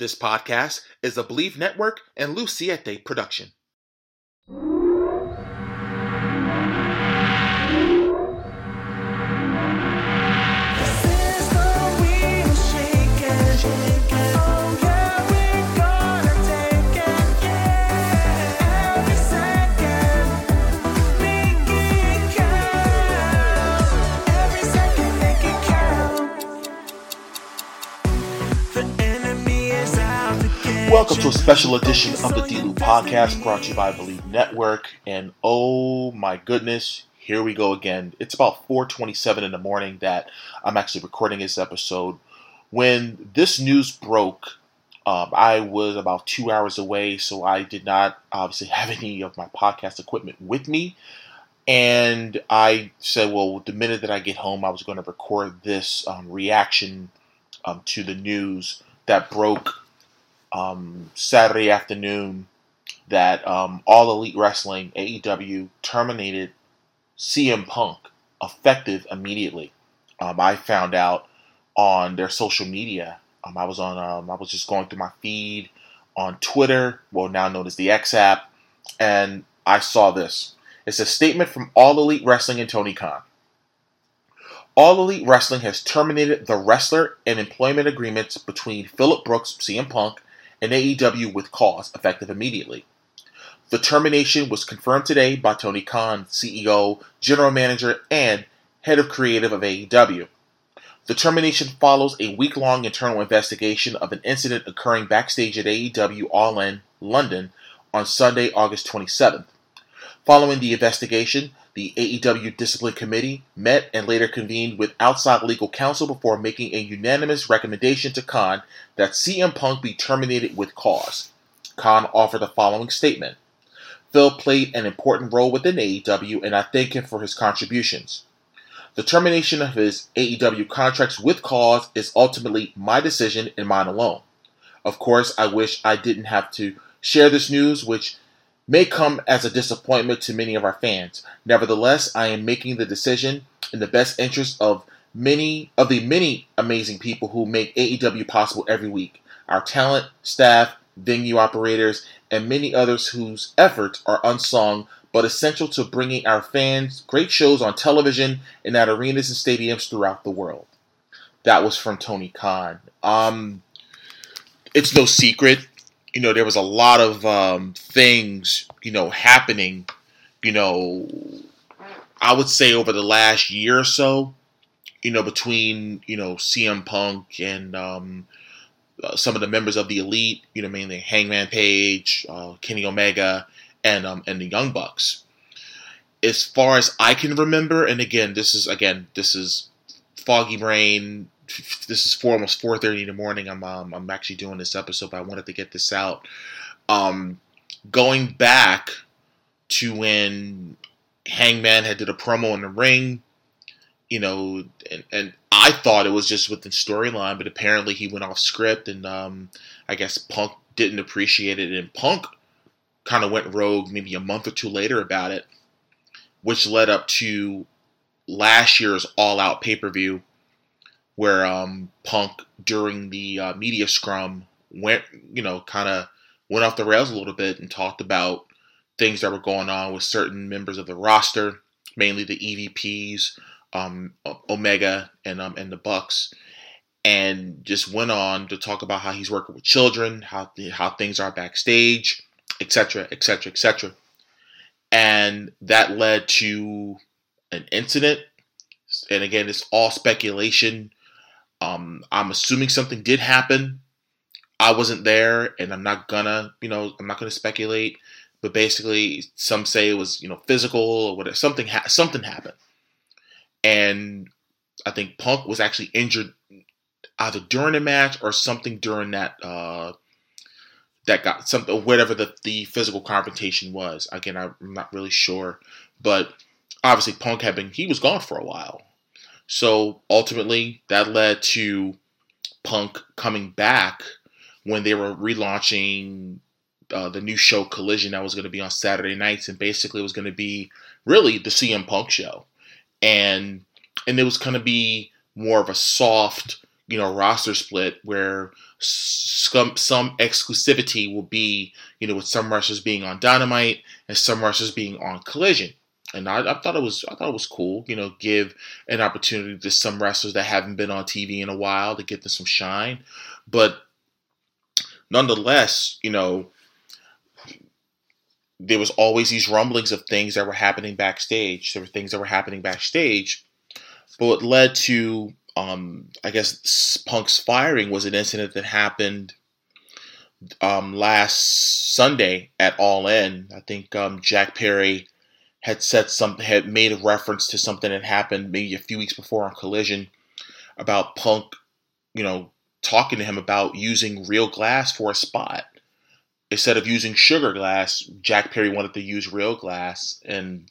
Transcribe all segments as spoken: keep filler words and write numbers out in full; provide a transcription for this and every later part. This podcast is a Believe Network and Luciete production. Welcome to a special edition of the D-Lew Podcast, brought to you by Believe Network. And oh my goodness, here we go again. It's about four twenty-seven in the morning that I'm actually recording this episode. When this news broke, um, I was about two hours away, so I did not obviously have any of my podcast equipment with me. And I said, well, the minute that I get home, I was going to record this um, reaction um, to the news that broke Um, Saturday afternoon that um, All Elite Wrestling, A E W, terminated C M Punk, effective immediately. Um, I found out on their social media. Um, I was on. Um, I was just going through my feed on Twitter, well now known as the X app, and I saw this. It's a statement from All Elite Wrestling and Tony Khan. All Elite Wrestling has terminated the wrestler and employment agreements between Philip Brooks, C M Punk, and A E W with cause, effective immediately. The termination was confirmed today by Tony Khan, C E O, General Manager, and Head of Creative of A E W. The termination follows a week-long internal investigation of an incident occurring backstage at A E W All In, London, on Sunday, August twenty-seventh. Following the investigation, the A E W Discipline Committee met and later convened with outside legal counsel before making a unanimous recommendation to Khan that C M Punk be terminated with cause. Khan offered the following statement. Phil played an important role within A E W, and I thank him for his contributions. The termination of his A E W contracts with cause is ultimately my decision and mine alone. Of course, I wish I didn't have to share this news, which may come as a disappointment to many of our fans. Nevertheless, I am making the decision in the best interest of many of the many amazing people who make A E W possible every week. Our talent, staff, venue operators, and many others whose efforts are unsung but essential to bringing our fans great shows on television and at arenas and stadiums throughout the world. That was from Tony Khan. Um, it's no secret. You know, there was a lot of um, things, you know, happening, you know, I would say over the last year or so, you know, between, you know, C M Punk and um, uh, some of the members of the Elite, you know, mainly Hangman Page, uh, Kenny Omega, and um, and the Young Bucks. As far as I can remember, and again, this is, again, this is foggy brain. This is four, almost four thirty in the morning. I'm um, I'm actually doing this episode, but I wanted to get this out. Um, going back to when Hangman had did a promo in the ring, you know, and, and I thought it was just within storyline, but apparently he went off script, and um, I guess Punk didn't appreciate it, and Punk kind of went rogue maybe a month or two later about it, which led up to last year's All Out pay-per-view, where um, Punk, during the uh, media scrum, went, you know, kind of went off the rails a little bit and talked about things that were going on with certain members of the roster, mainly the E V Ps, um, Omega, and um, and the Bucks, and just went on to talk about how he's working with children, how how things are backstage, et cetera, et cetera, et cetera, and that led to an incident. And again, it's all speculation. Um, I'm assuming something did happen. I wasn't there, and I'm not gonna, you know, I'm not gonna speculate. But basically, some say it was, you know, physical or whatever. Something ha- something happened, and I think Punk was actually injured either during the match or something during that uh, that got something, whatever the the physical confrontation was. Again, I'm not really sure, but obviously Punk had been, he was gone for a while. So ultimately, that led to Punk coming back when they were relaunching uh, the new show Collision that was going to be on Saturday nights, and basically it was going to be really the C M Punk show, and and it was going to be more of a soft, you know, roster split where some some exclusivity will be, you know, with some wrestlers being on Dynamite and some wrestlers being on Collision. And I, I thought it was I thought it was cool, you know, give an opportunity to some wrestlers that haven't been on T V in a while to get them some shine. But nonetheless, you know, there was always these rumblings of things that were happening backstage. There were things that were happening backstage, but what led to, um, I guess, Punk's firing was an incident that happened um, last Sunday at All In. I think um, Jack Perry had said some, had made a reference to something that happened maybe a few weeks before on Collision about Punk, you know, talking to him about using real glass for a spot. Instead of using sugar glass, Jack Perry wanted to use real glass, and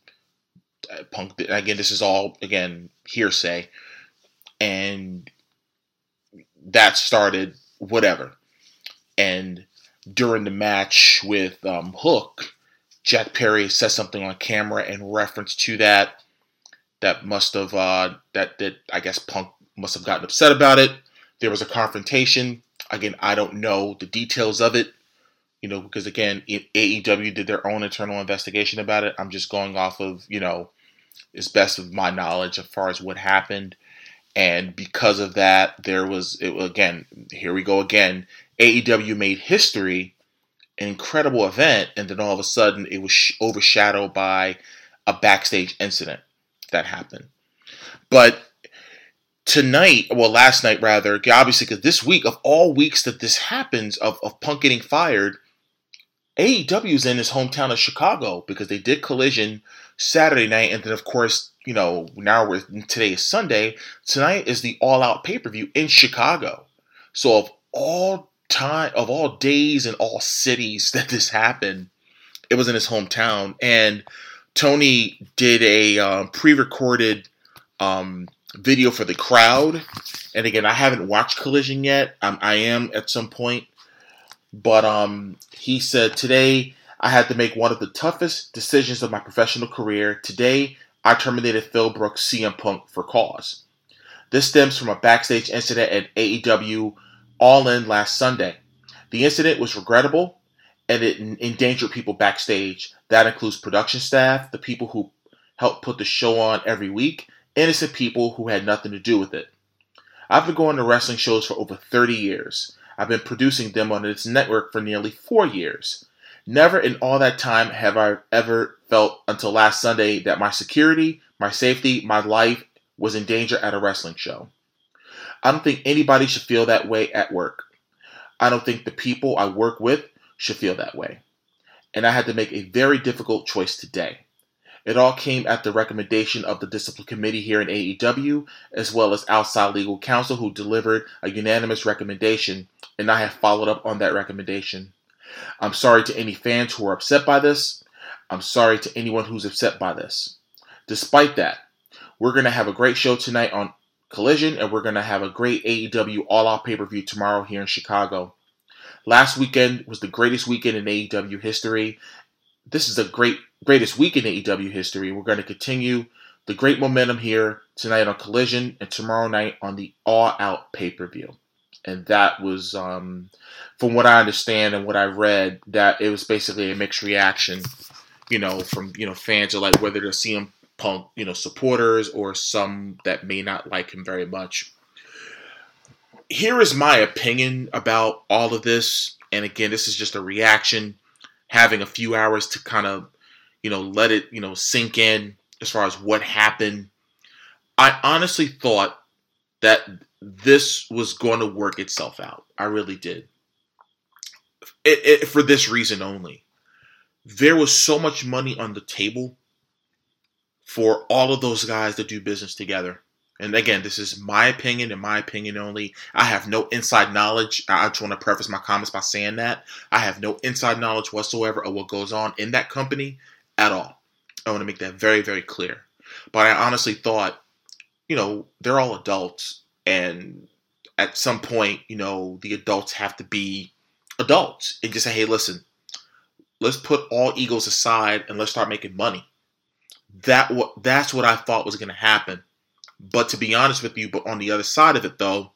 Punk, again, this is all, again, hearsay, and that started whatever. And during the match with um, Hook, Jack Perry says something on camera in reference to that. That must have, uh, that, that I guess Punk must have gotten upset about it. There was a confrontation. Again, I don't know the details of it, you know, because again, A E W did their own internal investigation about it. I'm just going off of, you know, as best of my knowledge as far as what happened. And because of that, there was, it, again, here we go again, A E W made history, an incredible event, and then all of a sudden it was sh- overshadowed by a backstage incident that happened. But tonight, well, last night rather, obviously, because this week, of all weeks that this happens, of, of Punk getting fired, A E W's in his hometown of Chicago, because they did Collision Saturday night, and then, of course, you know, now we're, today is Sunday, tonight is the All Out pay-per-view in Chicago. So of all time, of all days and all cities that this happened, it was in his hometown. And Tony did a um, pre-recorded um, video for the crowd. And again, I haven't watched Collision yet. Um, I am at some point. But um, he said, "Today I had to make one of the toughest decisions of my professional career. Today I terminated Phil Brooks, C M Punk, for cause. This stems from a backstage incident at A E W All In last Sunday. The incident was regrettable, and it endangered people backstage. That includes production staff, the people who help put the show on every week, innocent people who had nothing to do with it. I've been going to wrestling shows for over thirty years. I've been producing them on its network for nearly four years. Never in all that time have I ever felt until last Sunday that my security, my safety, my life was in danger at a wrestling show. I don't think anybody should feel that way at work. I don't think the people I work with should feel that way. And I had to make a very difficult choice today. It all came at the recommendation of the discipline committee here in A E W, as well as outside legal counsel who delivered a unanimous recommendation, and I have followed up on that recommendation. I'm sorry to any fans who are upset by this. I'm sorry to anyone who's upset by this. Despite that, we're going to have a great show tonight on Collision, and we're going to have a great A E W All-Out pay-per-view tomorrow here in Chicago. Last weekend was the greatest weekend in A E W history. This is the great greatest week in A E W history. We're going to continue the great momentum here tonight on Collision and tomorrow night on the All-Out pay-per-view." And that was, um, from what I understand and what I read, that it was basically a mixed reaction, you know, from, you know, fans are like, whether they're C M Punk, you know, supporters, or some that may not like him very much. Here is my opinion about all of this. And again, this is just a reaction, having a few hours to kind of, you know, let it, you know, sink in as far as what happened. I honestly thought that this was going to work itself out. I really did. It, it, for this reason only. There was so much money on the table for all of those guys to do business together. And again, this is my opinion and my opinion only. I have no inside knowledge. I just want to preface my comments by saying that. I have no inside knowledge whatsoever of what goes on in that company at all. I want to make that very, very clear. But I honestly thought, you know, they're all adults. And at some point, you know, the adults have to be adults and just say, hey, listen, let's put all egos aside and let's start making money. That what that's what I thought was going to happen. But to be honest with you, but on the other side of it, though,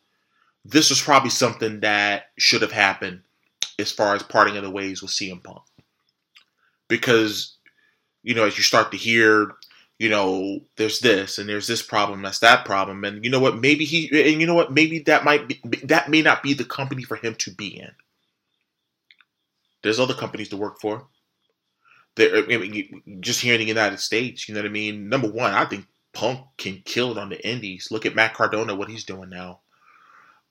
this was probably something that should have happened as far as parting of the ways with C M Punk. Because, you know, as you start to hear, you know, there's this and there's this problem, that's that problem. And you know what, maybe he, and you know what, maybe that might be, that may not be the company for him to be in. There's other companies to work for. There, I mean, just here in the United States, you know what I mean? Number one, I think Punk can kill it on the indies. Look at Matt Cardona, what he's doing now.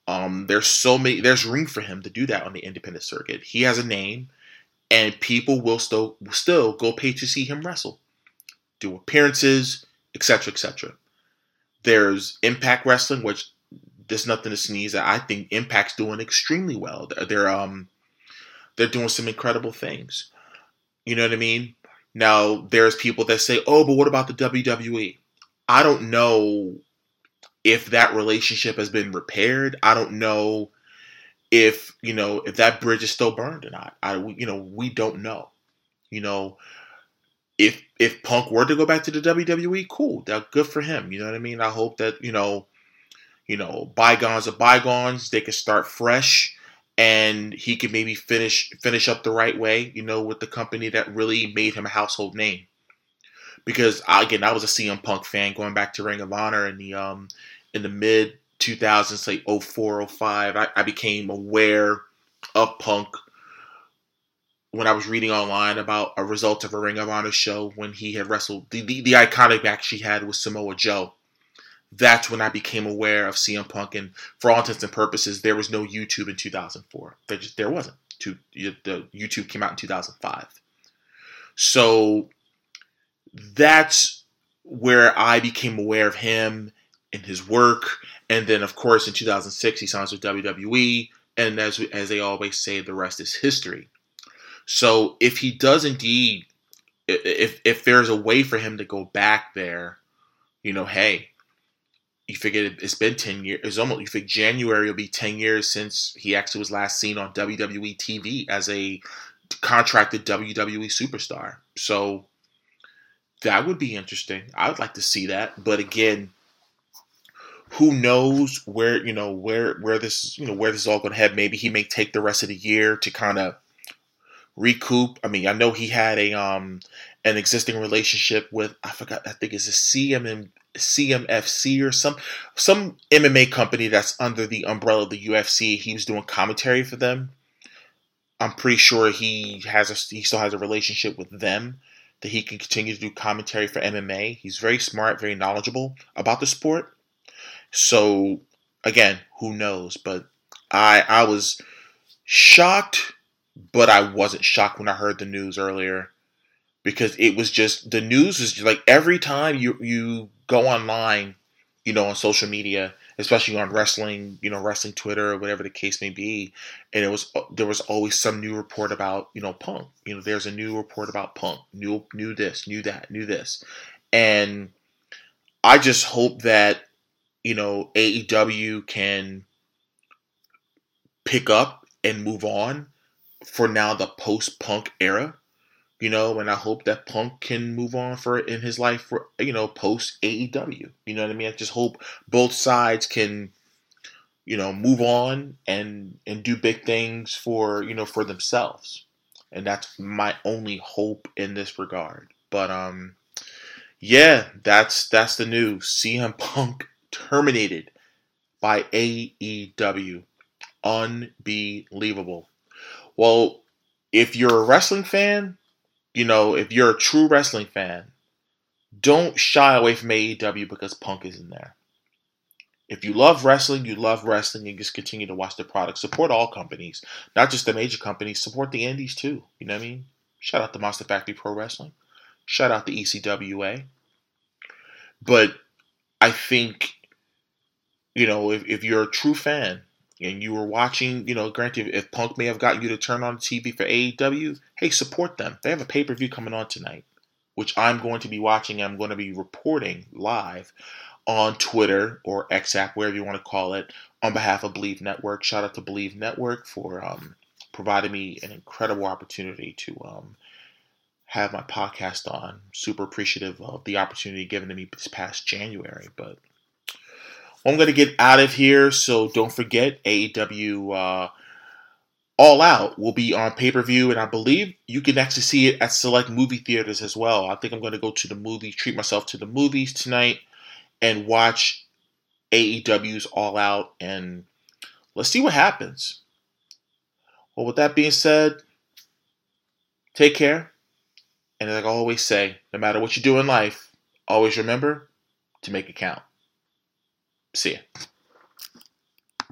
Um, there's so many, there's room for him to do that on the independent circuit. He has a name, and people will still still go pay to see him wrestle, do appearances, et cetera, et cetera. There's Impact Wrestling, which there's nothing to sneeze at. I think Impact's doing extremely well. They're, they're um they're doing some incredible things. You know what I mean? Now there's people that say, "Oh, but what about the W W E?" I don't know if that relationship has been repaired. I don't know if, you know, if that bridge is still burned or not. I, you know, we don't know. You know, if if Punk were to go back to the W W E, cool. That's good for him. You know what I mean? I hope that, you know, you know, bygones are bygones. They can start fresh, and he can maybe finish finish up the right way, you know, with the company that really made him a household name. Because, again, I was a C M Punk fan going back to Ring of Honor in the um in the mid two thousands, like oh four, oh five. I, I became aware of Punk when I was reading online about a result of a Ring of Honor show when he had wrestled. The, the, the iconic match he had with Samoa Joe. That's when I became aware of C M Punk. And for all intents and purposes, there was no YouTube in two thousand four. There, just, there wasn't. Two, the YouTube came out in two thousand five. So that's where I became aware of him and his work. And then, of course, in two thousand six, he signs with W W E. And as as they always say, the rest is history. So if he does indeed, if if there's a way for him to go back there, you know, hey, you figure it's been ten years. It's almost, you think January will be ten years since he actually was last seen on W W E T V as a contracted W W E superstar. So that would be interesting. I would like to see that. But again, who knows where, you know, where where this, you know, where this is all going to head. Maybe he may take the rest of the year to kind of recoup. I mean, I know he had a um an existing relationship with, I forgot, I think it's a C M M C M F C or some some M M A company that's under the umbrella of the U F C. He was doing commentary for them. I'm pretty sure he has a, he still has a relationship with them, that he can continue to do commentary for M M A. He's very smart, very knowledgeable about the sport. So, again, who knows? But I I was shocked, but I wasn't shocked when I heard the news earlier, because it was just, the news is just like every time you, you go online, you know, on social media, especially on wrestling, you know, wrestling Twitter or whatever the case may be, and it was, there was always some new report about, you know, Punk. You know, there's a new report about Punk, new new this, new that, new this. And I just hope that, you know, A E W can pick up and move on for now the post-Punk era, you know, and I hope that Punk can move on for in his life for, you know, post A E W. You know what I mean? I just hope both sides can, you know, move on and and do big things for, you know, for themselves. And that's my only hope in this regard. But um, yeah, that's that's the news. C M Punk terminated by A E W. Unbelievable. Well, if you're a wrestling fan, you know, if you're a true wrestling fan, don't shy away from A E W because Punk is in there. If you love wrestling, you love wrestling, and just continue to watch the product. Support all companies, not just the major companies. Support the indies too. You know what I mean? Shout out to Monster Factory Pro Wrestling. Shout out to E C W A. But I think, you know, if, if you're a true fan, and you were watching, you know, granted, if Punk may have gotten you to turn on the T V for A E W, hey, support them. They have a pay-per-view coming on tonight, which I'm going to be watching. I'm going to be reporting live on Twitter or X app, wherever you want to call it, on behalf of Believe Network. Shout out to Believe Network for um, providing me an incredible opportunity to um, have my podcast on. Super appreciative of the opportunity given to me this past January, but I'm going to get out of here, so don't forget, A E W uh, All Out will be on pay-per-view, and I believe you can actually see it at select movie theaters as well. I think I'm going to go to the movie, treat myself to the movies tonight, and watch A E W's All Out, and let's see what happens. Well, with that being said, take care, and like I always say, no matter what you do in life, always remember to make it count. See ya.